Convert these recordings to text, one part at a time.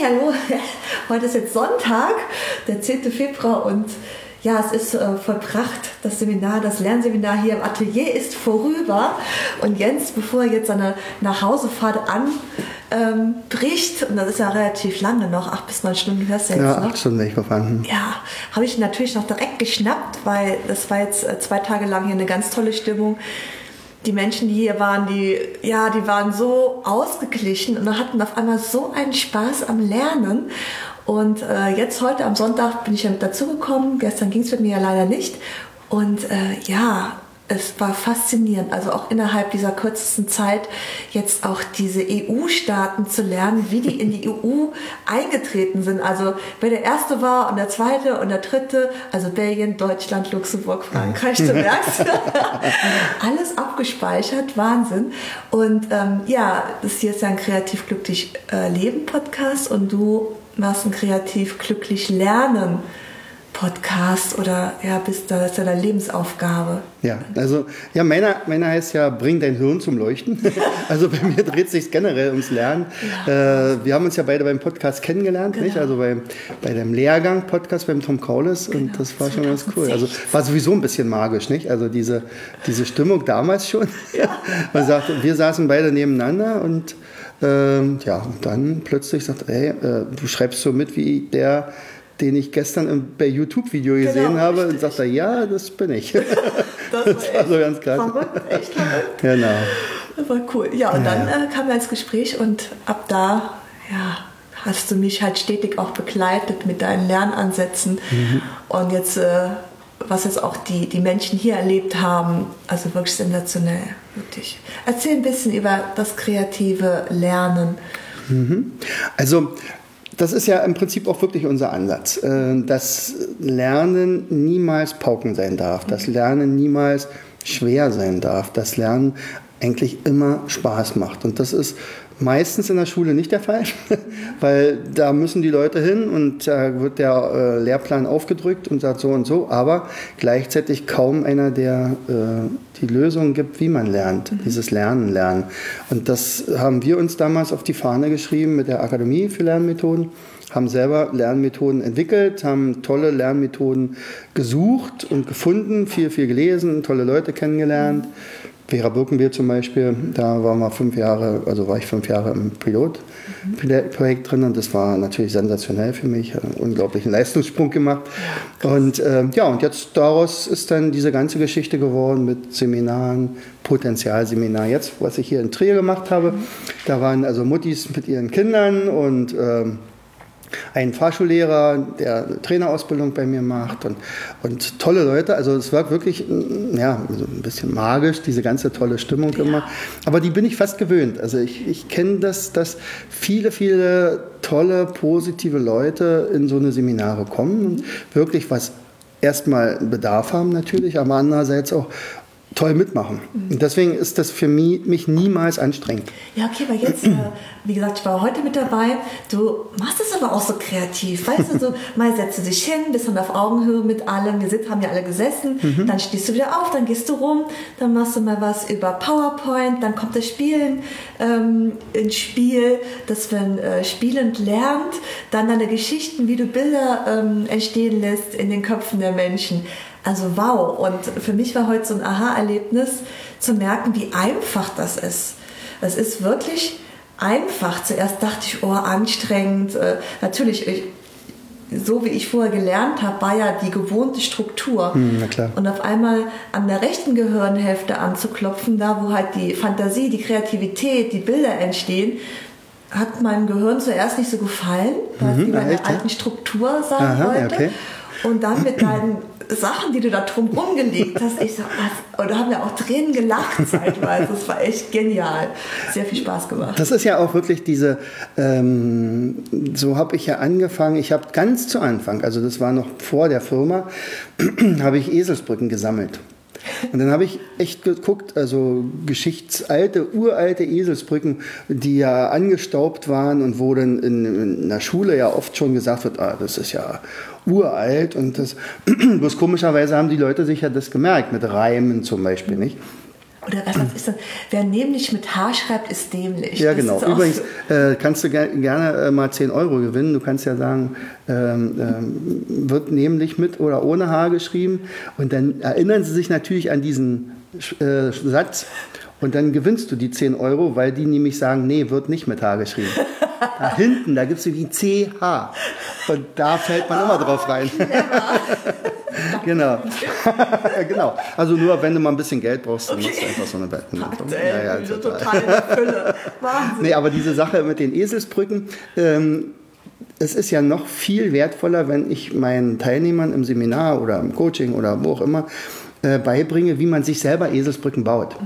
Hallo, heute ist jetzt Sonntag, der 10. Februar und ja, es ist vollbracht, das Seminar, das Lernseminar hier im Atelier ist vorüber und Jens, bevor er jetzt seine Nachhausefahrt anbricht, und das ist ja relativ lange noch, 8 bis 9 Stunden hörst du jetzt, ja, ne? 8 Stunden bin ich verfahren. Ja, habe ich natürlich noch direkt geschnappt, weil das war jetzt 2 Tage lang hier eine ganz tolle Stimmung. Die Menschen, die hier waren, die waren so ausgeglichen und hatten auf einmal so einen Spaß am Lernen. Und jetzt heute am Sonntag bin ich ja mit dazugekommen. Gestern ging es mit mir ja leider nicht. Und es war faszinierend. Also auch innerhalb dieser kürzesten Zeit jetzt auch diese EU-Staaten zu lernen, wie die in die EU eingetreten sind. Also wer der Erste war und der Zweite und der Dritte, also Belgien, Deutschland, Luxemburg, Frankreich, du merkst. Alles abgespeichert, Wahnsinn. Und das hier ist ja ein kreativ glücklich Leben Podcast und du machst ein kreativ glücklich Lernen Podcast oder das ist ja deine Lebensaufgabe. Ja, also meiner heißt ja, bring dein Hirn zum Leuchten. Also bei mir dreht es sich generell ums Lernen. Ja. Wir haben uns ja beide beim Podcast kennengelernt, genau. Nicht? Also bei dem Lehrgang-Podcast beim Tom Kaulis, genau. Und das war schon ganz cool. Also war sowieso ein bisschen magisch, nicht? Also diese Stimmung damals schon. Ja. Man sagt, wir saßen beide nebeneinander und und dann plötzlich sagt, hey, du schreibst so mit wie der, den ich gestern bei YouTube-Video gesehen habe, richtig. Und sagte, ja, das bin ich. Das war so ganz krass. Verrückt, echt verrückt. Genau. Das war cool. Ja, und dann kam er ins Gespräch und ab da hast du mich halt stetig auch begleitet mit deinen Lernansätzen. Mhm. Und jetzt, was jetzt auch die Menschen hier erlebt haben, also wirklich sensationell. Wirklich. Erzähl ein bisschen über das kreative Lernen. Mhm. Also, das ist ja im Prinzip auch wirklich unser Ansatz, dass Lernen niemals Pauken sein darf, dass Lernen niemals schwer sein darf, dass Lernen eigentlich immer Spaß macht. Und das ist meistens in der Schule nicht der Fall, weil da müssen die Leute hin und da wird der Lehrplan aufgedrückt und sagt so und so, aber gleichzeitig kaum einer, der die Lösung gibt, wie man lernt, dieses Lernen. Und das haben wir uns damals auf die Fahne geschrieben mit der Akademie für Lernmethoden, haben selber Lernmethoden entwickelt, haben tolle Lernmethoden gesucht und gefunden, viel gelesen, tolle Leute kennengelernt. Vera Birkenbier zum Beispiel, da war ich 5 Jahre im Pilotprojekt drin und das war natürlich sensationell für mich, einen unglaublichen Leistungssprung gemacht. Und und jetzt daraus ist dann diese ganze Geschichte geworden mit Seminaren, Potenzialseminar. Jetzt, was ich hier in Trier gemacht habe, da waren also Muttis mit ihren Kindern und ein Fahrschullehrer, der eine Trainerausbildung bei mir macht und tolle Leute. Also es war wirklich so ein bisschen magisch, diese ganze tolle Stimmung immer. Aber die bin ich fast gewöhnt. Also ich kenne das, dass viele tolle, positive Leute in so eine Seminare kommen und wirklich was erstmal Bedarf haben natürlich, aber andererseits auch toll mitmachen. Und deswegen ist das für mich niemals anstrengend. Ja, okay, weil jetzt, wie gesagt, ich war heute mit dabei, du machst es aber auch so kreativ, weißt du, so mal setzt du dich hin, bist dann auf Augenhöhe mit allem, haben ja alle gesessen, dann stehst du wieder auf, dann gehst du rum, dann machst du mal was über PowerPoint, dann kommt das Spielen ins Spiel, dass man spielend lernt, dann deine Geschichten, wie du Bilder entstehen lässt in den Köpfen der Menschen. Also wow, und für mich war heute so ein Aha-Erlebnis, zu merken, wie einfach das ist. Es ist wirklich einfach. Zuerst dachte ich, anstrengend. Natürlich, so wie ich vorher gelernt habe, war ja die gewohnte Struktur. Na klar. Und auf einmal an der rechten Gehirnhälfte anzuklopfen, da wo halt die Fantasie, die Kreativität, die Bilder entstehen, hat meinem Gehirn zuerst nicht so gefallen, weil es wie bei der alten Struktur sein wollte. Okay. Und dann mit deinen Sachen, die du da drumherum gelegt hast. Ich sag, was? Und da haben wir auch Tränen gelacht zeitweise. Das war echt genial. Sehr viel Spaß gemacht. Das ist ja auch wirklich diese, so habe ich ja angefangen. Ich habe ganz zu Anfang, also das war noch vor der Firma, habe ich Eselsbrücken gesammelt. Und dann habe ich echt geguckt, also uralte Eselsbrücken, die ja angestaubt waren und wo dann in der Schule ja oft schon gesagt wird, das ist ja uralt und das, bloß komischerweise haben die Leute sich ja das gemerkt, mit Reimen zum Beispiel, nicht? Oder was ist das? Wer nämlich mit H schreibt, ist dämlich. Ja, genau. Übrigens kannst du gerne mal 10 Euro gewinnen. Du kannst ja sagen, wird nämlich mit oder ohne H geschrieben. Und dann erinnern sie sich natürlich an diesen Satz. Und dann gewinnst du die 10 Euro, weil die nämlich sagen, nee, wird nicht mit H geschrieben. Da hinten, da gibt es irgendwie CH. Und da fällt man immer drauf rein. Genau. Genau. Also nur, wenn du mal ein bisschen Geld brauchst, dann musst du einfach so eine Bettenlösung. Ja, total. Fülle. Wahnsinn. Nee, aber diese Sache mit den Eselsbrücken, es ist ja noch viel wertvoller, wenn ich meinen Teilnehmern im Seminar oder im Coaching oder wo auch immer beibringe, wie man sich selber Eselsbrücken baut.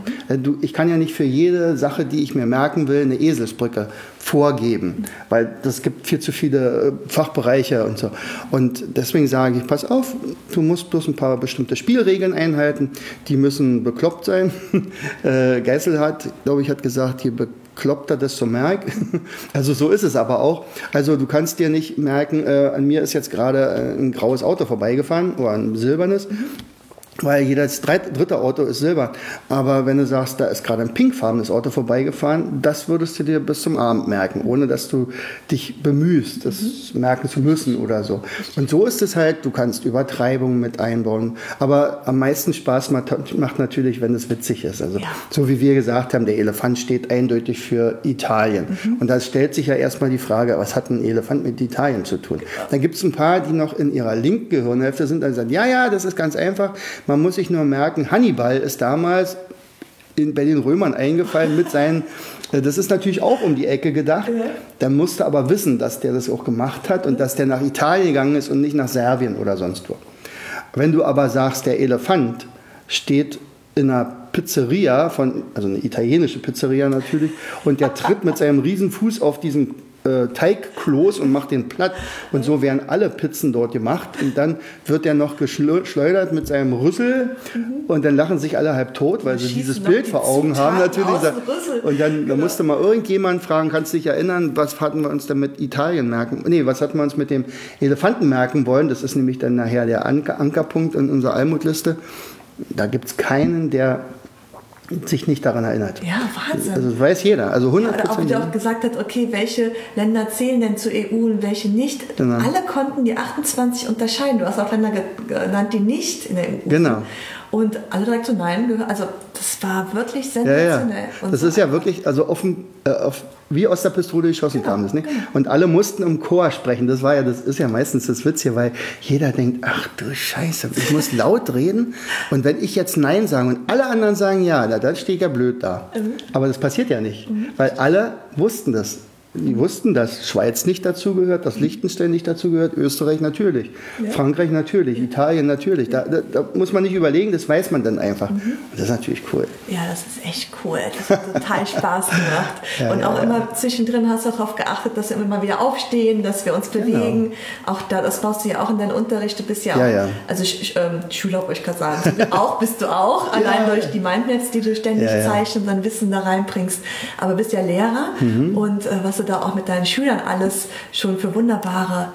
Ich kann ja nicht für jede Sache, die ich mir merken will, eine Eselsbrücke vorgeben, weil es gibt viel zu viele Fachbereiche und so. Und deswegen sage ich, pass auf, du musst bloß ein paar bestimmte Spielregeln einhalten, die müssen bekloppt sein. Geiselhardt, glaube ich, hat gesagt, je bekloppter, desto mehr. Also so ist es aber auch. Also du kannst dir nicht merken, an mir ist jetzt gerade ein graues Auto vorbeigefahren oder ein silbernes, weil jedes dritte Auto ist silber. Aber wenn du sagst, da ist gerade ein pinkfarbenes Auto vorbeigefahren, das würdest du dir bis zum Abend merken, ohne dass du dich bemühst, das merken zu müssen oder so. Und so ist es halt, du kannst Übertreibungen mit einbauen. Aber am meisten Spaß macht natürlich, wenn es witzig ist. Also so wie wir gesagt haben, der Elefant steht eindeutig für Italien. Und da stellt sich ja erstmal die Frage, was hat ein Elefant mit Italien zu tun? Dann gibt es ein paar, die noch in ihrer linken Gehirnhälfte sind und sagen, ja, das ist ganz einfach. Man muss sich nur merken, Hannibal ist damals bei den Römern eingefallen mit seinen, das ist natürlich auch um die Ecke gedacht, dann musste aber wissen, dass der das auch gemacht hat und dass der nach Italien gegangen ist und nicht nach Serbien oder sonst wo. Wenn du aber sagst, der Elefant steht in einer Pizzeria, also eine italienische Pizzeria natürlich, und der tritt mit seinem riesen Fuß auf diesen Teigkloß und macht den platt. Und so werden alle Pizzen dort gemacht. Und dann wird er noch geschleudert mit seinem Rüssel. Und dann lachen sich alle halb tot, weil sie dieses Bild vor Augen haben. Natürlich. Und dann musste mal irgendjemand fragen, kannst du dich erinnern, was hatten wir uns denn mit Italien merken? Nee, was hatten wir uns mit dem Elefanten merken wollen? Das ist nämlich dann nachher der Ankerpunkt in unserer Almutliste. Da gibt es keinen, der sich nicht daran erinnert. Ja, Wahnsinn. Also das weiß jeder. Also 100%. Auch wie du auch gesagt hast, okay, welche Länder zählen denn zur EU und welche nicht. Genau. Alle konnten die 28 unterscheiden. Du hast auch Länder genannt, die nicht in der EU sind. Und alle direkt so, nein, also das war wirklich sensationell. Ja. Das ist ja wirklich, also offen, wie aus der Pistole geschossen kam das. Ne? Genau. Und alle mussten im Chor sprechen. Das ist ja meistens das Witz hier, weil jeder denkt, ach du Scheiße, ich muss laut reden. Und wenn ich jetzt Nein sage und alle anderen sagen Ja, dann stehe ich ja blöd da. Aber das passiert ja nicht, weil alle wussten das. Die wussten, dass Schweiz nicht dazugehört, dass Liechtenstein nicht dazugehört, Österreich natürlich, Frankreich natürlich, Italien natürlich. Da muss man nicht überlegen, das weiß man dann einfach. Und das ist natürlich cool. Ja, das ist echt cool. Das hat total Spaß gemacht. Immer zwischendrin hast du darauf geachtet, dass wir immer mal wieder aufstehen, dass wir uns bewegen. Genau. Auch das baust du ja auch in deinen Unterricht. Du bist ja auch, also Schüler, ich kann sagen, bist du auch, allein durch die Mindmaps, die du ständig zeichnest, dein Wissen da reinbringst. Aber bist ja Lehrer und was du da auch mit deinen Schülern alles schon für wunderbare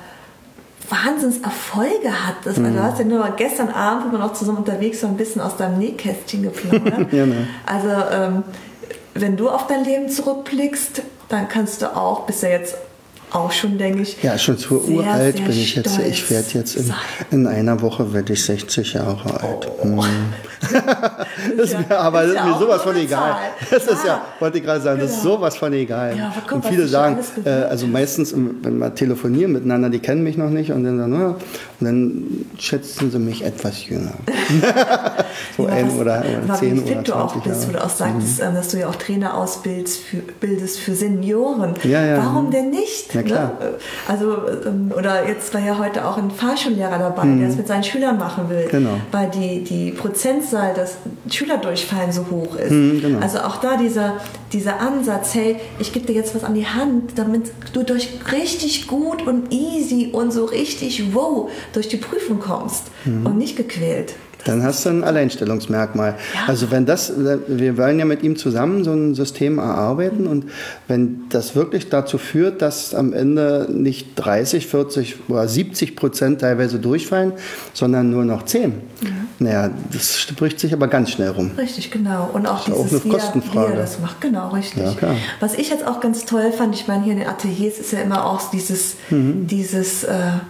Wahnsinnserfolge hattest. Also du hast ja nur gestern Abend, wo wir noch zusammen unterwegs waren, ein bisschen aus deinem Nähkästchen geplaudert. Genau. Also wenn du auf dein Leben zurückblickst, dann kannst du auch, bist ja jetzt auch schon, denke ich, ja, schon zu uralt sehr bin ich jetzt. Ich werde jetzt in einer Woche werde ich 60 Jahre alt. Das ist mir sowas von egal. Wollte ich gerade sagen, das ist sowas von egal. Ja, und viele sagen, also meistens, wenn wir telefonieren miteinander, die kennen mich noch nicht und dann schätzen sie mich etwas jünger. so ein oder 10 oder 20 Jahre. Wie fit du auch bist, wo du auch sagst, dass du ja auch Trainer ausbildest für Senioren. Ja, ja. Warum denn nicht? Ja, klar. Ne? Also, oder jetzt war ja heute auch ein Fahrschullehrer dabei, der es mit seinen Schülern machen will, genau. Weil die Prozentzahl des Schülerdurchfallen so hoch ist. Genau. Also auch da dieser Ansatz, hey, ich gebe dir jetzt was an die Hand, damit du durch richtig gut und easy und so richtig wow durch die Prüfung kommst und nicht gequält. Dann hast du ein Alleinstellungsmerkmal. Ja. Also wenn wir wollen ja mit ihm zusammen so ein System erarbeiten und wenn das wirklich dazu führt, dass am Ende nicht 30, 40 oder 70% teilweise durchfallen, sondern nur noch 10. Naja, das spricht sich aber ganz schnell rum. Richtig, genau. Und auch das ist dieses Kostenfrage. Das macht genau richtig. Ja, klar. Was ich jetzt auch ganz toll fand, ich meine, hier in den Ateliers ist ja immer auch diese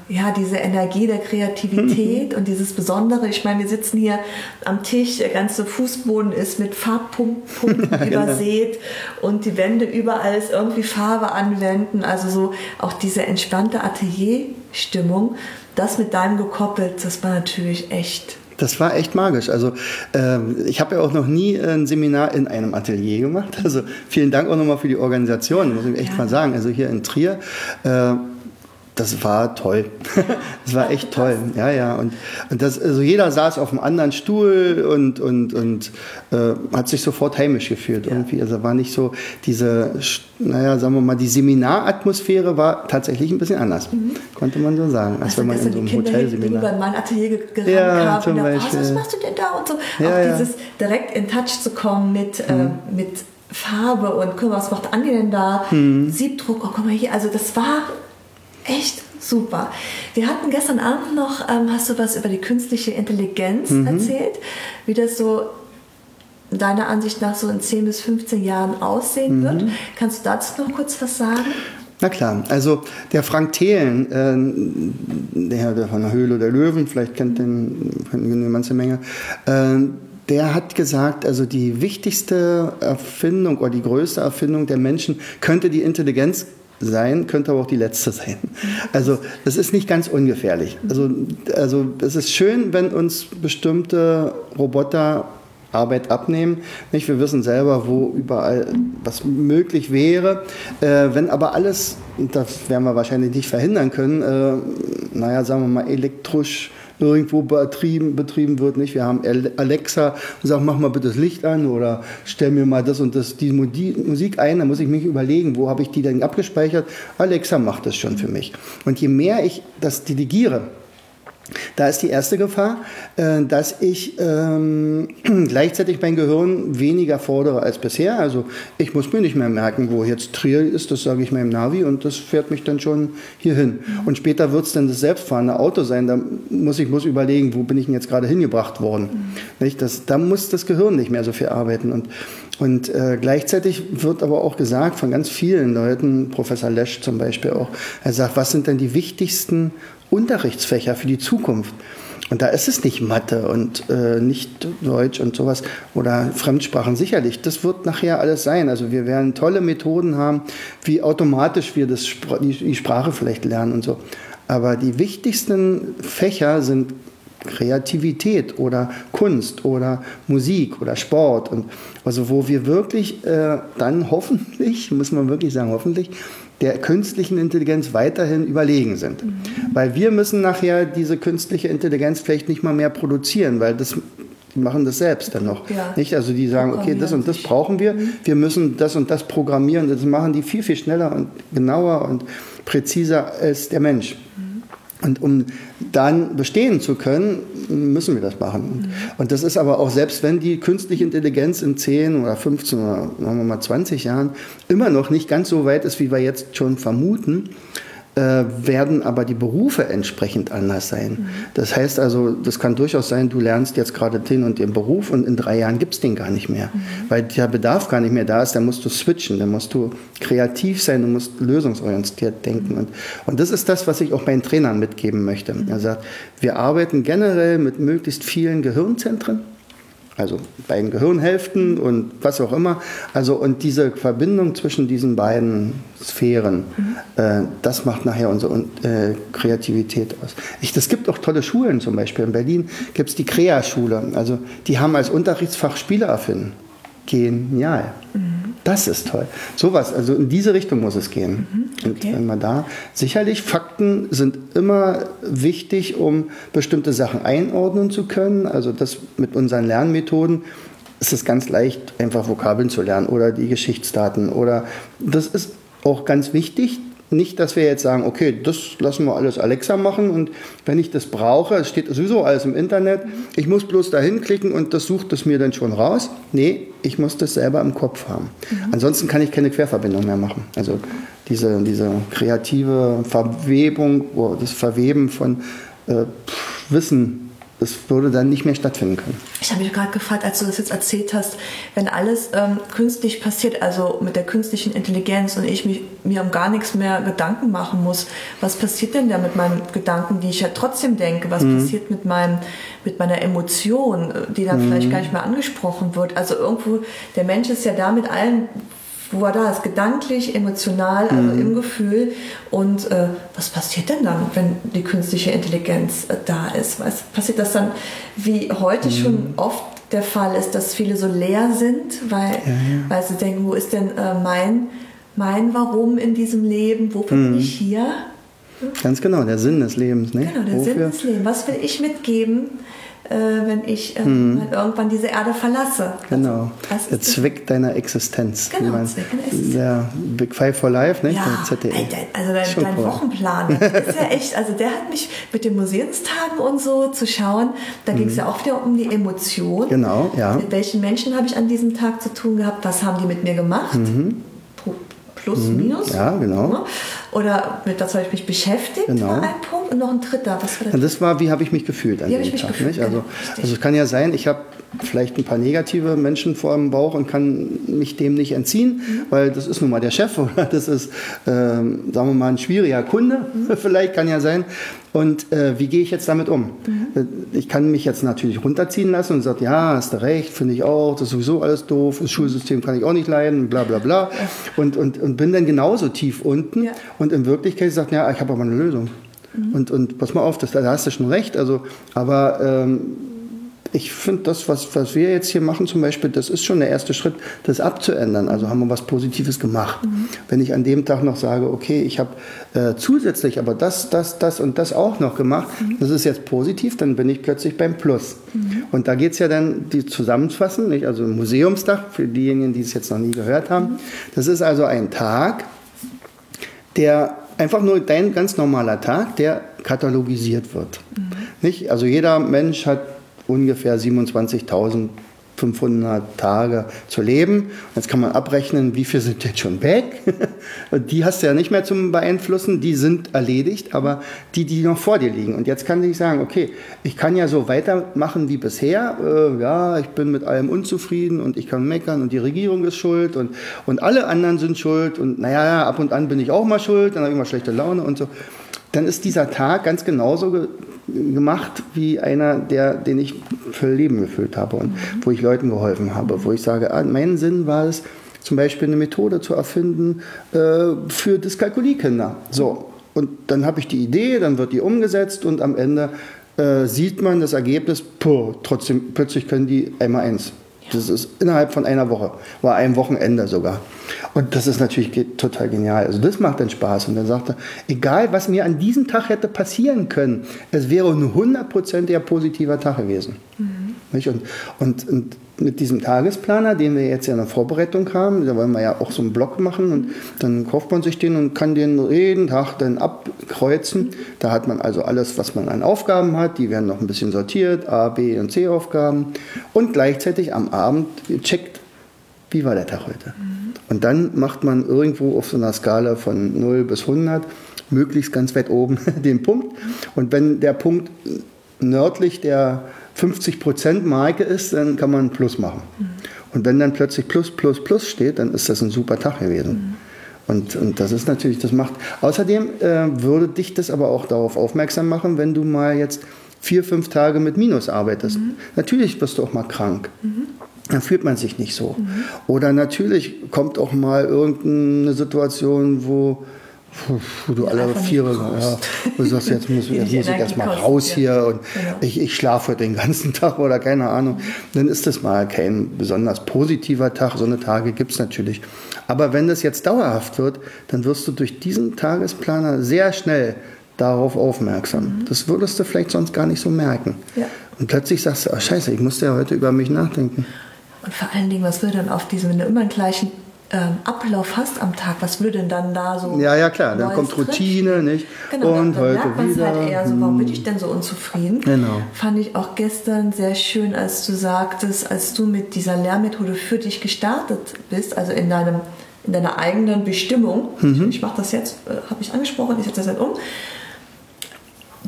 Energie der Kreativität und dieses Besondere. Ich meine, wir sitzen hier am Tisch, der ganze Fußboden ist mit Farbpumpen übersät und die Wände überall ist irgendwie Farbe anwenden. Also so auch diese entspannte Atelierstimmung, das mit deinem gekoppelt, das war natürlich echt... Das war echt magisch. Also ich habe ja auch noch nie ein Seminar in einem Atelier gemacht. Also vielen Dank auch nochmal für die Organisation, muss ich echt mal sagen. Also hier in Trier... Das war toll. Das war echt toll. Ja. Und das, also jeder saß auf einem anderen Stuhl und hat sich sofort heimisch gefühlt irgendwie. Also war nicht so diese, sagen wir mal, die Seminaratmosphäre war tatsächlich ein bisschen anders. Konnte man so sagen. Als wenn man in so einem Hotelseminar. Über mein Atelier gerannt haben und dachte, was machst du denn da? Und so. Auch dieses direkt in Touch zu kommen mit Farbe und guck mal, was macht Anja denn da? Siebdruck, guck mal hier. Also das war echt super. Wir hatten gestern Abend noch, hast du was über die künstliche Intelligenz erzählt, wie das so deiner Ansicht nach so in 10 bis 15 Jahren aussehen wird. Kannst du dazu noch kurz was sagen? Na klar, also der Frank Thelen, der Herr von der Höhle der Löwen, vielleicht kennt den eine ganze Menge, der hat gesagt, also die wichtigste Erfindung oder die größte Erfindung der Menschen könnte die Intelligenz sein, könnte aber auch die letzte sein. Also das ist nicht ganz ungefährlich. Also es ist schön, wenn uns bestimmte Roboter Arbeit abnehmen. Nicht? Wir wissen selber, wo überall was möglich wäre. Wenn aber alles, das werden wir wahrscheinlich nicht verhindern können, sagen wir mal elektrisch irgendwo betrieben wird, nicht? Wir haben Alexa und sagen, mach mal bitte das Licht an oder stell mir mal das und das, die Musik ein, dann muss ich mich überlegen, wo habe ich die denn abgespeichert? Alexa macht das schon für mich. Und je mehr ich das delegiere, da ist die erste Gefahr, dass ich gleichzeitig mein Gehirn weniger fordere als bisher. Also ich muss mir nicht mehr merken, wo jetzt Trier ist, das sage ich meinem Navi und das fährt mich dann schon hier hin. Und später wird es dann das selbstfahrende Auto sein, da muss ich überlegen, wo bin ich denn jetzt gerade hingebracht worden. Nicht? Da muss das Gehirn nicht mehr so viel arbeiten. Und gleichzeitig wird aber auch gesagt von ganz vielen Leuten, Professor Lesch zum Beispiel auch, er sagt, was sind denn die wichtigsten Unterrichtsfächer für die Zukunft? Und da ist es nicht Mathe und nicht Deutsch und sowas oder Fremdsprachen sicherlich. Das wird nachher alles sein. Also wir werden tolle Methoden haben, wie automatisch wir die Sprache vielleicht lernen und so. Aber die wichtigsten Fächer sind Kreativität oder Kunst oder Musik oder Sport. Und also wo wir wirklich dann hoffentlich, muss man wirklich sagen, hoffentlich, der künstlichen Intelligenz weiterhin überlegen sind. Weil wir müssen nachher diese künstliche Intelligenz vielleicht nicht mal mehr produzieren, weil die machen das selbst dann noch. Ja. Nicht? Also die sagen, okay, das und das brauchen wir, wir müssen das und das programmieren, das machen die viel, viel schneller und genauer und präziser als der Mensch. Und um dann bestehen zu können, müssen wir das machen. Und das ist aber auch, selbst wenn die künstliche Intelligenz in 10 oder 15 oder sagen wir mal 20 Jahren immer noch nicht ganz so weit ist, wie wir jetzt schon vermuten, werden aber die Berufe entsprechend anders sein. Das heißt also, das kann durchaus sein, du lernst jetzt gerade den und den Beruf und in 3 Jahren gibt es den gar nicht mehr, weil der Bedarf gar nicht mehr da ist, dann musst du switchen, dann musst du kreativ sein, du musst lösungsorientiert denken. Und das ist das, was ich auch meinen Trainern mitgeben möchte. Er sagt, wir arbeiten generell mit möglichst vielen Gehirnzentren, also beiden Gehirnhälften und was auch immer. Also und diese Verbindung zwischen diesen beiden Sphären, das macht nachher unsere Kreativität aus. Das gibt auch tolle Schulen, zum Beispiel in Berlin gibt es die Krea-Schule. Also die haben als Unterrichtsfach Spiele erfinden. Genial. Das ist toll. Sowas, also in diese Richtung muss es gehen. Okay. Und wenn man da, sicherlich, Fakten sind immer wichtig, um bestimmte Sachen einordnen zu können. Also das mit unseren Lernmethoden ist es ganz leicht, einfach Vokabeln zu lernen oder die Geschichtsdaten oder das ist auch ganz wichtig. Nicht, dass wir jetzt sagen, okay, das lassen wir alles Alexa machen und wenn ich das brauche, es steht sowieso alles im Internet, ich muss bloß da hinklicken und das sucht es mir dann schon raus. Nee, ich muss das selber im Kopf haben. Ansonsten kann ich keine Querverbindung mehr machen. Also diese kreative Verwebung, das Verweben von Wissen, das würde dann nicht mehr stattfinden können. Ich habe mich gerade gefragt, als du das jetzt erzählt hast, wenn alles künstlich passiert, also mit der künstlichen Intelligenz und ich mir um gar nichts mehr Gedanken machen muss, was passiert denn da mit meinen Gedanken, die ich ja trotzdem denke? Was passiert mit meiner Emotion, die dann vielleicht gar nicht mehr angesprochen wird? Also irgendwo, der Mensch ist ja da mit allen, wo er da ist, gedanklich, emotional, also im Gefühl. Und was passiert denn dann, wenn die künstliche Intelligenz da ist? Was passiert das dann, wie heute schon oft der Fall ist, dass viele so leer sind, weil sie denken, wo ist denn mein Warum in diesem Leben? Wo bin ich hier? Ganz genau, der Sinn des Lebens. Ne? Genau, der Sinn des Lebens. Was will ich mitgeben, wenn ich irgendwann diese Erde verlasse? Genau, also, der Zweck deiner Existenz. Genau, Zweck deiner Existenz. Der Big Five for Life, ne? Ja, also dein Wochenplan, das ist ja echt, also der hat mich mit den Museumstagen und so zu schauen, da ging es ja auch wieder um die Emotion. Genau, ja. Mit welchen Menschen habe ich an diesem Tag zu tun gehabt, was haben die mit mir gemacht? Plus, minus. Ja, genau. Oder mit was habe ich mich beschäftigt? Genau. War ein Punkt und noch ein dritter. Was war das? Das war, wie habe ich mich gefühlt an dem Tag. Gefühlt, also es kann ja sein, ich habe vielleicht ein paar negative Menschen vor dem Bauch und kann mich dem nicht entziehen, weil das ist nun mal der Chef oder das ist, sagen wir mal, ein schwieriger Kunde. Vielleicht kann ja sein. Und wie gehe ich jetzt damit um? Ich kann mich jetzt natürlich runterziehen lassen und sagen, ja, hast du recht, finde ich auch, das ist sowieso alles doof, das Schulsystem kann ich auch nicht leiden, bla bla bla. Und bin dann genauso tief unten und in Wirklichkeit sagt, ja, ich habe aber eine Lösung. Und pass mal auf, da hast du schon recht. Also, aber ich finde, das, was wir jetzt hier machen zum Beispiel, das ist schon der erste Schritt, das abzuändern. Also haben wir was Positives gemacht. Wenn ich an dem Tag noch sage, okay, ich habe zusätzlich aber das und das auch noch gemacht, das ist jetzt positiv, dann bin ich plötzlich beim Plus. Und da geht es ja dann, die zusammenfassen, nicht? Also Museumstag, für diejenigen, die es jetzt noch nie gehört haben. Das ist also ein Tag, der einfach nur dein ganz normaler Tag, der katalogisiert wird. Nicht? Also jeder Mensch hat ungefähr 27.500 Tage zu leben. Jetzt kann man abrechnen, wie viel sind jetzt schon weg. Und die hast du ja nicht mehr zum Beeinflussen, die sind erledigt, aber die noch vor dir liegen. Und jetzt kann ich sagen, okay, ich kann ja so weitermachen wie bisher. Ich bin mit allem unzufrieden und ich kann meckern und die Regierung ist schuld und alle anderen sind schuld und ab und an bin ich auch mal schuld, dann habe ich mal schlechte Laune und so. Dann ist dieser Tag ganz genauso gemacht wie einer, den ich für Leben gefüllt habe und wo ich Leuten geholfen habe, wo ich sage, mein Sinn war es, zum Beispiel eine Methode zu erfinden für Dyskalkuliekinder. So, und dann habe ich die Idee, dann wird die umgesetzt und am Ende sieht man das Ergebnis, trotzdem plötzlich können die einmal eins. Das ist innerhalb von einer Woche, war ein Wochenende sogar. Und das ist natürlich total genial. Also das macht dann Spaß. Und dann sagt er, egal was mir an diesem Tag hätte passieren können, es wäre ein 100%iger positiver Tag gewesen. Und mit diesem Tagesplaner, den wir jetzt ja in der Vorbereitung haben, da wollen wir ja auch so einen Blog machen und dann kauft man sich den und kann den jeden Tag dann abkreuzen. Da hat man also alles, was man an Aufgaben hat, die werden noch ein bisschen sortiert, A, B und C Aufgaben und gleichzeitig am Abend checkt, wie war der Tag heute. Und dann macht man irgendwo auf so einer Skala von 0 bis 100 möglichst ganz weit oben den Punkt und wenn der Punkt nördlich der 50% Marke ist, dann kann man Plus machen. Und wenn dann plötzlich Plus, Plus, Plus steht, dann ist das ein super Tag gewesen. Und das ist natürlich, das macht. Außerdem würde dich das aber auch darauf aufmerksam machen, wenn du mal jetzt 4, 5 Tage mit Minus arbeitest. Mhm. Natürlich wirst du auch mal krank. Mhm. Dann fühlt man sich nicht so. Mhm. Oder natürlich kommt auch mal irgendeine Situation, wo du alle Vierer, ja, du sagst, jetzt muss ich erstmal raus hier und genau. ich schlafe den ganzen Tag oder keine Ahnung. Dann ist das mal kein besonders positiver Tag. So eine Tage gibt es natürlich. Aber wenn das jetzt dauerhaft wird, dann wirst du durch diesen Tagesplaner sehr schnell darauf aufmerksam. Mhm. Das würdest du vielleicht sonst gar nicht so merken. Ja. Und plötzlich sagst du, oh, scheiße, ich musste ja heute über mich nachdenken. Und vor allen Dingen, was will dann auf diesem, wenn du immer den gleichen Ablauf hast am Tag, was würde denn dann da so? Ja, klar, dann kommt Routine, nicht? Genau, und dann merkt man es halt eher so, warum bin ich denn so unzufrieden? Genau. Fand ich auch gestern sehr schön, als du sagtest, als du mit dieser Lernmethode für dich gestartet bist, also in deiner eigenen Bestimmung, mhm. Ich mache das jetzt, habe ich angesprochen, ich setze das jetzt um,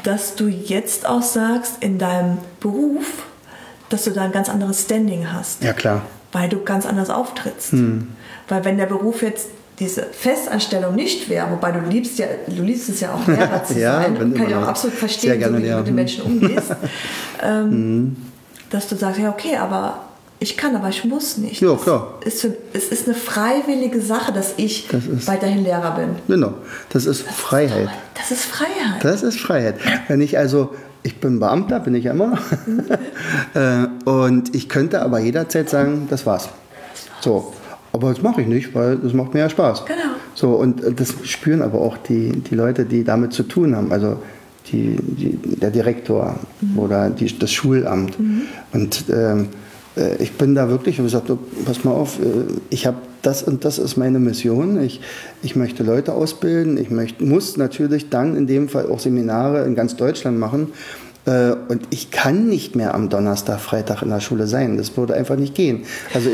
dass du jetzt auch sagst, in deinem Beruf, dass du da ein ganz anderes Standing hast. Ja, klar. Weil du ganz anders auftrittst. Hm. Weil wenn der Beruf jetzt diese Festanstellung nicht wäre, wobei du liebst es ja auch, Lehrer zu sein, und kann ich auch absolut verstehen, gerne, so wie du mit den Menschen umgehst, dass du sagst, ja okay, aber ich kann, aber ich muss nicht. Ja, klar. Es ist eine freiwillige Sache, dass ich weiterhin Lehrer bin. Genau, das ist Freiheit. Wenn ich also... Ich bin Beamter, bin ich ja immer. Und ich könnte aber jederzeit sagen, das war's. So, aber das mache ich nicht, weil das macht mir ja Spaß. Genau. So, und das spüren aber auch die Leute, die damit zu tun haben. Also der Direktor oder das Schulamt. Mhm. Und ich bin da wirklich und gesagt, pass mal auf, ich habe das und das ist meine Mission. Ich möchte Leute ausbilden. Ich muss natürlich dann in dem Fall auch Seminare in ganz Deutschland machen. Und ich kann nicht mehr am Donnerstag, Freitag in der Schule sein. Das würde einfach nicht gehen. Also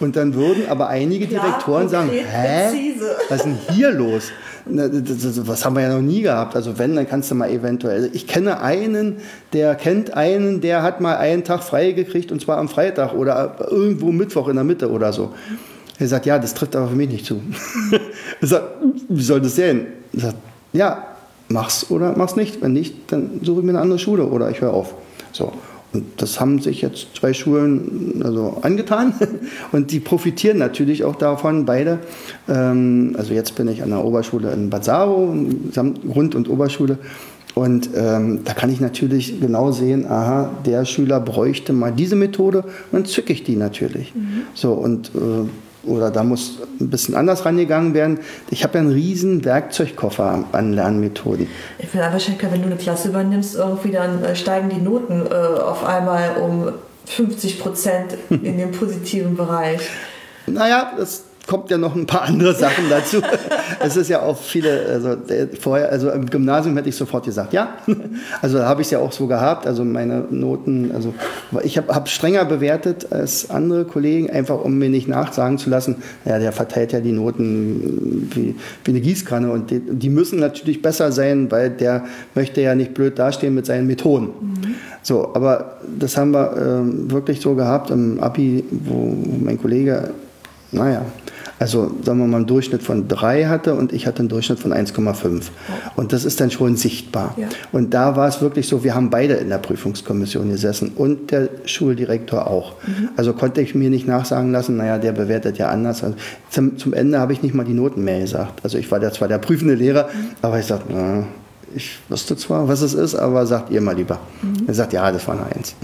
und dann würden aber einige Direktoren sagen, hä, was ist denn hier los? Was haben wir ja noch nie gehabt. Also wenn, dann kannst du mal eventuell. Ich kenne einen, der kennt einen, der hat mal einen Tag frei gekriegt und zwar am Freitag oder irgendwo Mittwoch in der Mitte oder so. Er sagt, ja, das trifft aber für mich nicht zu. Er sagt, wie soll das sein? Er sagt, ja, mach's oder mach's nicht. Wenn nicht, dann suche ich mir eine andere Schule oder ich höre auf. So. Und das haben sich jetzt 2 Schulen also angetan und die profitieren natürlich auch davon, beide. Also jetzt bin ich an der Oberschule in Bad Saro, samt Grund- und Oberschule und da kann ich natürlich genau sehen, aha, der Schüler bräuchte mal diese Methode und dann zücke ich die natürlich. Mhm. So und oder da muss ein bisschen anders rangegangen werden. Ich habe ja einen riesen Werkzeugkoffer an Lernmethoden. Ich finde einfach schön, wenn du eine Klasse übernimmst, irgendwie dann steigen die Noten auf einmal um 50% in den positiven Bereich. Naja, das kommt ja noch ein paar andere Sachen dazu. Es ist ja auch viele, also im Gymnasium hätte ich sofort gesagt, ja. Also da habe ich es ja auch so gehabt, also meine Noten, also ich habe strenger bewertet als andere Kollegen, einfach um mir nicht nachsagen zu lassen, ja, der verteilt ja die Noten wie eine Gießkanne und die müssen natürlich besser sein, weil der möchte ja nicht blöd dastehen mit seinen Methoden. Mhm. So, aber das haben wir wirklich so gehabt im Abi, wo mein Kollege, naja, also sagen wir mal einen Durchschnitt von 3 hatte und ich hatte einen Durchschnitt von 1,5. Und das ist dann schon sichtbar. Ja. Und da war es wirklich so, wir haben beide in der Prüfungskommission gesessen und der Schuldirektor auch. Mhm. Also konnte ich mir nicht nachsagen lassen, naja, der bewertet ja anders. Also zum Ende habe ich nicht mal die Noten mehr gesagt. Also ich war zwar der prüfende Lehrer, aber ich sagte, na, ich wüsste zwar, was es ist, aber sagt ihr mal lieber. Mhm. Er sagt, ja, das war eine 1.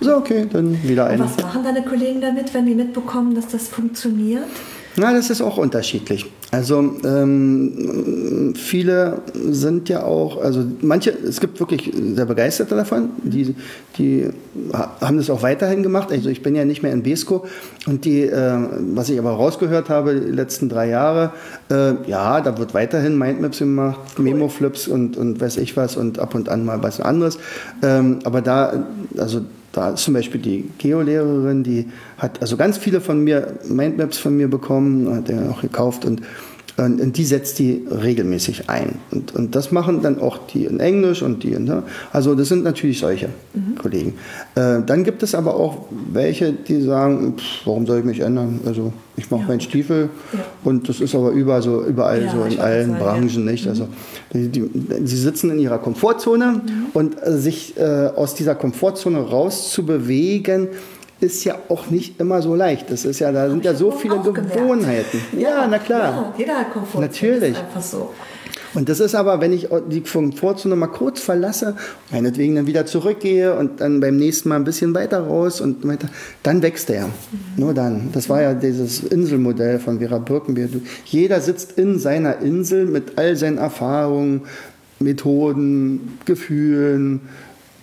So, okay, dann wieder eine. Was machen deine Kollegen damit, wenn die mitbekommen, dass das funktioniert? Na, das ist auch unterschiedlich. Also viele sind ja auch, also manche, es gibt wirklich sehr Begeisterte davon, die haben das auch weiterhin gemacht. Also ich bin ja nicht mehr in BESCO und was ich aber rausgehört habe die letzten 3 Jahre, ja, da wird weiterhin Mindmaps gemacht, cool. Memoflips und weiß ich was und ab und an mal was anderes. Aber da ist zum Beispiel die Geolehrerin, die hat also ganz viele von mir, Mindmaps von mir bekommen, hat er auch gekauft und Und die setzt die regelmäßig ein. Und das machen dann auch die in Englisch und die in, ne? Also das sind natürlich solche Kollegen. Dann gibt es aber auch welche, die sagen, pff, warum soll ich mich ändern? Also ich mache meinen Stiefel und das ist aber überall so in allen Branchen. Nicht? Also sie sitzen in ihrer Komfortzone und sich aus dieser Komfortzone rauszubewegen, ist ja auch nicht immer so leicht. Das ist ja, da sind ja so viele Gewohnheiten. Ja, na klar. Ja, jeder hat Komfortzone. Natürlich. Ist einfach so. Und das ist aber, wenn ich die Komfortzone mal kurz verlasse, meinetwegen dann wieder zurückgehe und dann beim nächsten Mal ein bisschen weiter raus und weiter, dann wächst er. Nur dann. Das war ja dieses Inselmodell von Vera Birkenbier. Jeder sitzt in seiner Insel mit all seinen Erfahrungen, Methoden, Gefühlen,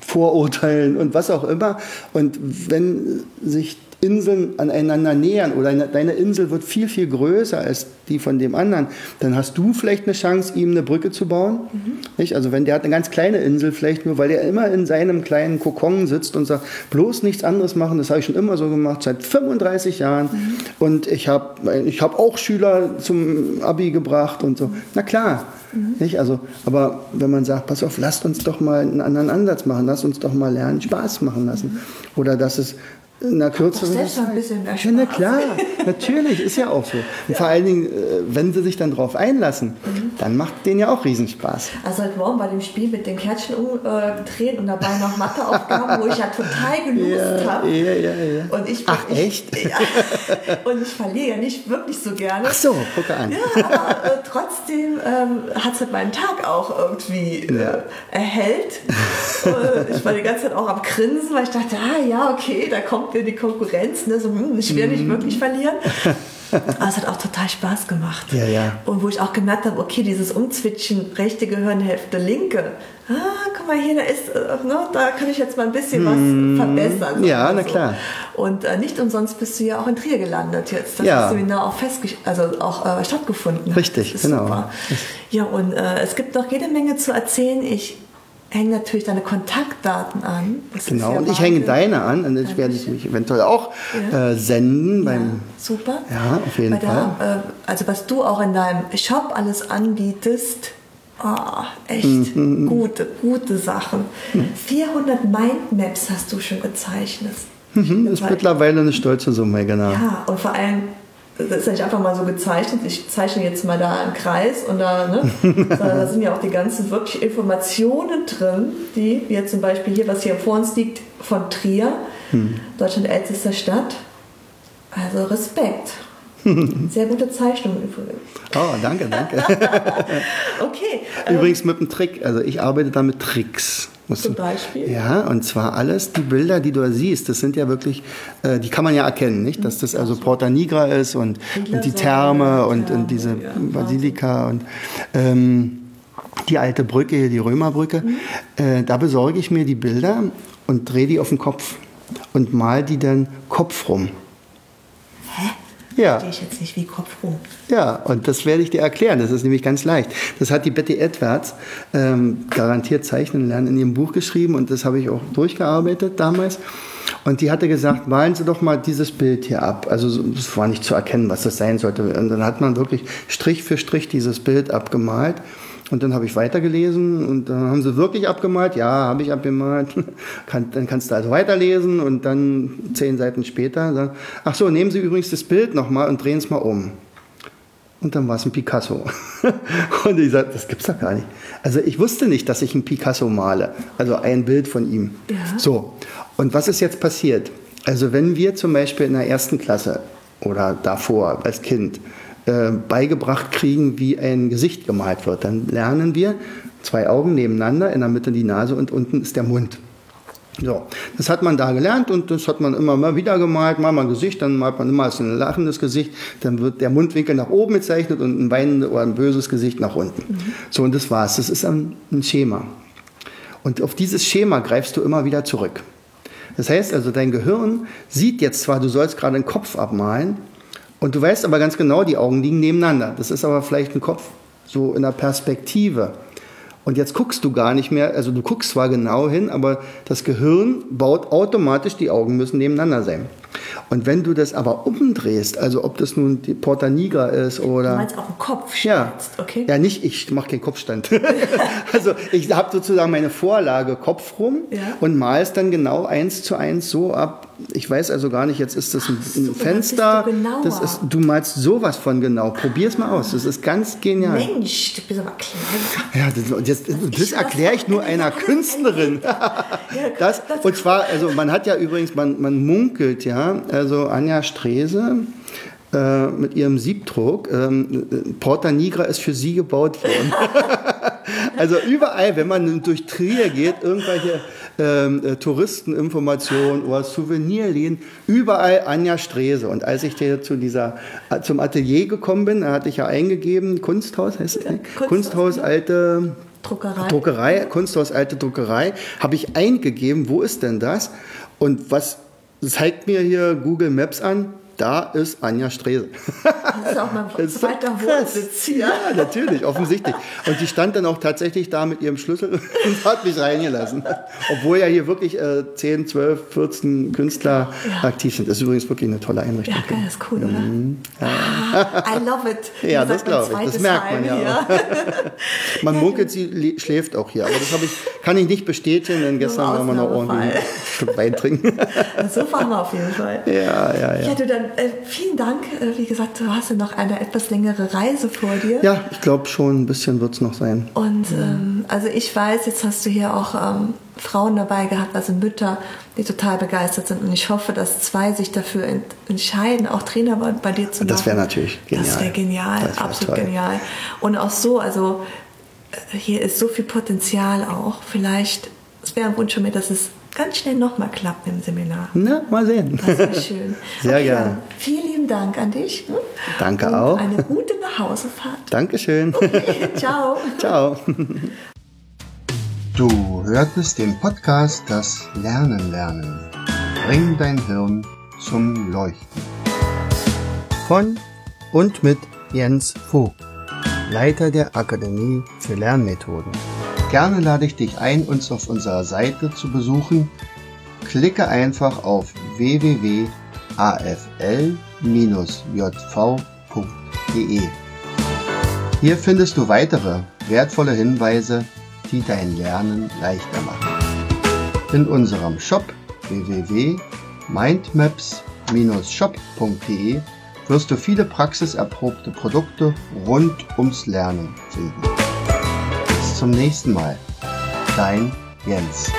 Vorurteilen und was auch immer. Und wenn sich Inseln aneinander nähern oder deine Insel wird viel, viel größer als die von dem anderen, dann hast du vielleicht eine Chance, ihm eine Brücke zu bauen. Nicht? Also wenn der hat eine ganz kleine Insel vielleicht nur, weil der immer in seinem kleinen Kokon sitzt und sagt, bloß nichts anderes machen, das habe ich schon immer so gemacht, seit 35 Jahren und ich habe auch Schüler zum Abi gebracht und so. Na klar. Nicht? Also, aber wenn man sagt, pass auf, lasst uns doch mal einen anderen Ansatz machen, lasst uns doch mal lernen, Spaß machen lassen. Oder dass es in einer kürzeren Zeit... Selbst ein bisschen mehr Spaß. Na klar, natürlich, ist ja auch so. Und vor allen Dingen, wenn sie sich dann drauf einlassen, dann macht denen ja auch Riesenspaß. Also heute Morgen bei dem Spiel mit dem Kärtchen umdrehen und dabei noch Matheaufgaben, wo ich ja total genutzt habe. Ja. Und ich, ach, echt? Und ich verliere nicht wirklich so gerne. Ach so, gucke an. Ja, aber trotzdem hat es halt meinen Tag auch irgendwie erhellt. Ich war die ganze Zeit auch am Grinsen, weil ich dachte, da kommt mir die Konkurrenz. Ne? So, ich will nicht wirklich verlieren. Aber es hat auch total Spaß gemacht. Ja. Und wo ich auch gemerkt habe, okay, dieses Umzwitschen, rechte Gehirnhälfte, linke. Guck mal hier, da kann ich jetzt mal ein bisschen was verbessern. Ja, na klar. Und nicht umsonst bist du ja auch in Trier gelandet jetzt. Das Seminar auch stattgefunden. Richtig, genau. Super. Ja, und es gibt noch jede Menge zu erzählen. Ich hängen natürlich deine Kontaktdaten an. Genau, und ich hänge deine an und ich werde mich eventuell auch senden. Super. Ja, auf jeden Fall. Also was du auch in deinem Shop alles anbietest, echt gute Sachen. 400 Mindmaps hast du schon gezeichnet. Das ist mittlerweile eine stolze Summe, genau. Ja, und vor allem, das ist ja nicht einfach mal so gezeichnet, ich zeichne jetzt mal da einen Kreis und da, da sind ja auch die ganzen wirklich Informationen drin, die wir zum Beispiel hier, was hier vor uns liegt, von Trier, Deutschland älteste Stadt. Also Respekt. Sehr gute Zeichnung übrigens. Oh, danke. Okay. Übrigens mit einem Trick, also ich arbeite da mit Tricks. Zum Beispiel? Ja, und zwar alles, die Bilder, die du da siehst, das sind ja wirklich, die kann man ja erkennen, nicht? Dass das also Porta Nigra ist und die Therme und diese Basilika und die alte Brücke hier, die Römerbrücke. Da besorge ich mir die Bilder und drehe die auf den Kopf und mal die dann kopfrum. Hä? Verstehe ich jetzt nicht, wie kopfrum. Ja, und das werde ich dir erklären. Das ist nämlich ganz leicht. Das hat die Betty Edwards garantiert Zeichnen lernen in ihrem Buch geschrieben und das habe ich auch durchgearbeitet damals. Und die hatte gesagt, malen Sie doch mal dieses Bild hier ab. Also es war nicht zu erkennen, was das sein sollte. Und dann hat man wirklich Strich für Strich dieses Bild abgemalt. Und dann habe ich weitergelesen und dann haben sie wirklich abgemalt. Ja, habe ich abgemalt. Dann kannst du also weiterlesen und dann 10 Seiten später sagen, ach so, nehmen Sie übrigens das Bild nochmal und drehen es mal um. Und dann war es ein Picasso. Und ich sagte, das gibt's doch gar nicht. Also ich wusste nicht, dass ich einen Picasso male. Also ein Bild von ihm. Ja. So, und was ist jetzt passiert? Also wenn wir zum Beispiel in der ersten Klasse oder davor als Kind beigebracht kriegen, wie ein Gesicht gemalt wird. Dann lernen wir 2 Augen nebeneinander, in der Mitte die Nase und unten ist der Mund. So, das hat man da gelernt und das hat man immer mal wieder gemalt, mal ein Gesicht, dann malt man immer ein lachendes Gesicht, dann wird der Mundwinkel nach oben gezeichnet und ein weinendes oder ein böses Gesicht nach unten. So, und das war's. Das ist ein Schema. Und auf dieses Schema greifst du immer wieder zurück. Das heißt also, dein Gehirn sieht jetzt zwar, du sollst gerade den Kopf abmalen, und du weißt aber ganz genau, die Augen liegen nebeneinander. Das ist aber vielleicht ein Kopf so in der Perspektive. Und jetzt guckst du gar nicht mehr, also du guckst zwar genau hin, aber das Gehirn baut automatisch, die Augen müssen nebeneinander sein. Und wenn du das aber umdrehst, also ob das nun die Porta Nigra ist oder... Du meinst auch einen Kopfstand, ja, okay. Ja, nicht, ich mache keinen Kopfstand. Also ich habe sozusagen meine Vorlage Kopf rum, ja, und mal es dann genau 1:1 so ab. Ich weiß also gar nicht, jetzt ist das ein Fenster. Du malst sowas von genau. Probier's mal aus. Das ist ganz genial. Mensch, du bist aber clever. Ja, das erkläre ich nur einer Künstlerin. Das, und zwar, also man hat ja übrigens, man munkelt ja, also Anja Strese mit ihrem Siebdruck. Porta Nigra ist für sie gebaut worden. Also überall, wenn man durch Trier geht, irgendwelche Touristeninformationen oder Souvenirläden, überall Anja Strese. Und als ich hier zum Atelier gekommen bin, da hatte ich ja eingegeben, Kunsthaus heißt es, ja, Kunsthaus Alte Druckerei, Kunsthaus Alte Druckerei, habe ich eingegeben, wo ist denn das? Und was zeigt mir hier Google Maps an? Da ist Anja Strese. Das ist auch mal zweiter Wohnsitz hier. Ja, natürlich, offensichtlich. Und sie stand dann auch tatsächlich da mit ihrem Schlüssel und hat mich reingelassen. Obwohl ja hier wirklich 10, 12, 14 Künstler, ja, aktiv sind. Das ist übrigens wirklich eine tolle Einrichtung. Ja, geil, das ist cool, oder? Ja. Ah, I love it. Wie ja, das glaube ich. Das merkt man ja auch. Man munkelt, sie schläft auch hier. Aber das kann ich nicht bestätigen, denn gestern waren wir noch ordentlich ein Stück Wein trinken. So fahren wir auf jeden Fall. Ja. Ich hatte dann vielen Dank. Wie gesagt, du hast ja noch eine etwas längere Reise vor dir. Ja, ich glaube schon, ein bisschen wird es noch sein. Und also ich weiß, jetzt hast du hier auch Frauen dabei gehabt, also Mütter, die total begeistert sind. Und ich hoffe, dass 2 sich dafür entscheiden, auch Trainer bei dir zu machen. Das wäre natürlich genial. Das wäre genial, das wär absolut toll. Genial. Und auch so, also hier ist so viel Potenzial auch. Vielleicht, es wäre ein Wunsch von mir, dass es ganz schnell nochmal klappt im Seminar. Na, mal sehen. Das war schön. Sehr okay, gerne. Vielen lieben Dank an dich. Danke und auch. Eine gute Nachhausefahrt. Dankeschön. Okay, ciao. Ciao. Du hörtest den Podcast Das Lernen lernen. Bring dein Hirn zum Leuchten. Von und mit Jens Vogt, Leiter der Akademie für Lernmethoden. Gerne lade ich dich ein, uns auf unserer Seite zu besuchen. Klicke einfach auf www.afl-jv.de. Hier findest du weitere wertvolle Hinweise, die dein Lernen leichter machen. In unserem Shop www.mindmaps-shop.de wirst du viele praxiserprobte Produkte rund ums Lernen finden. Zum nächsten Mal. Dein Jens.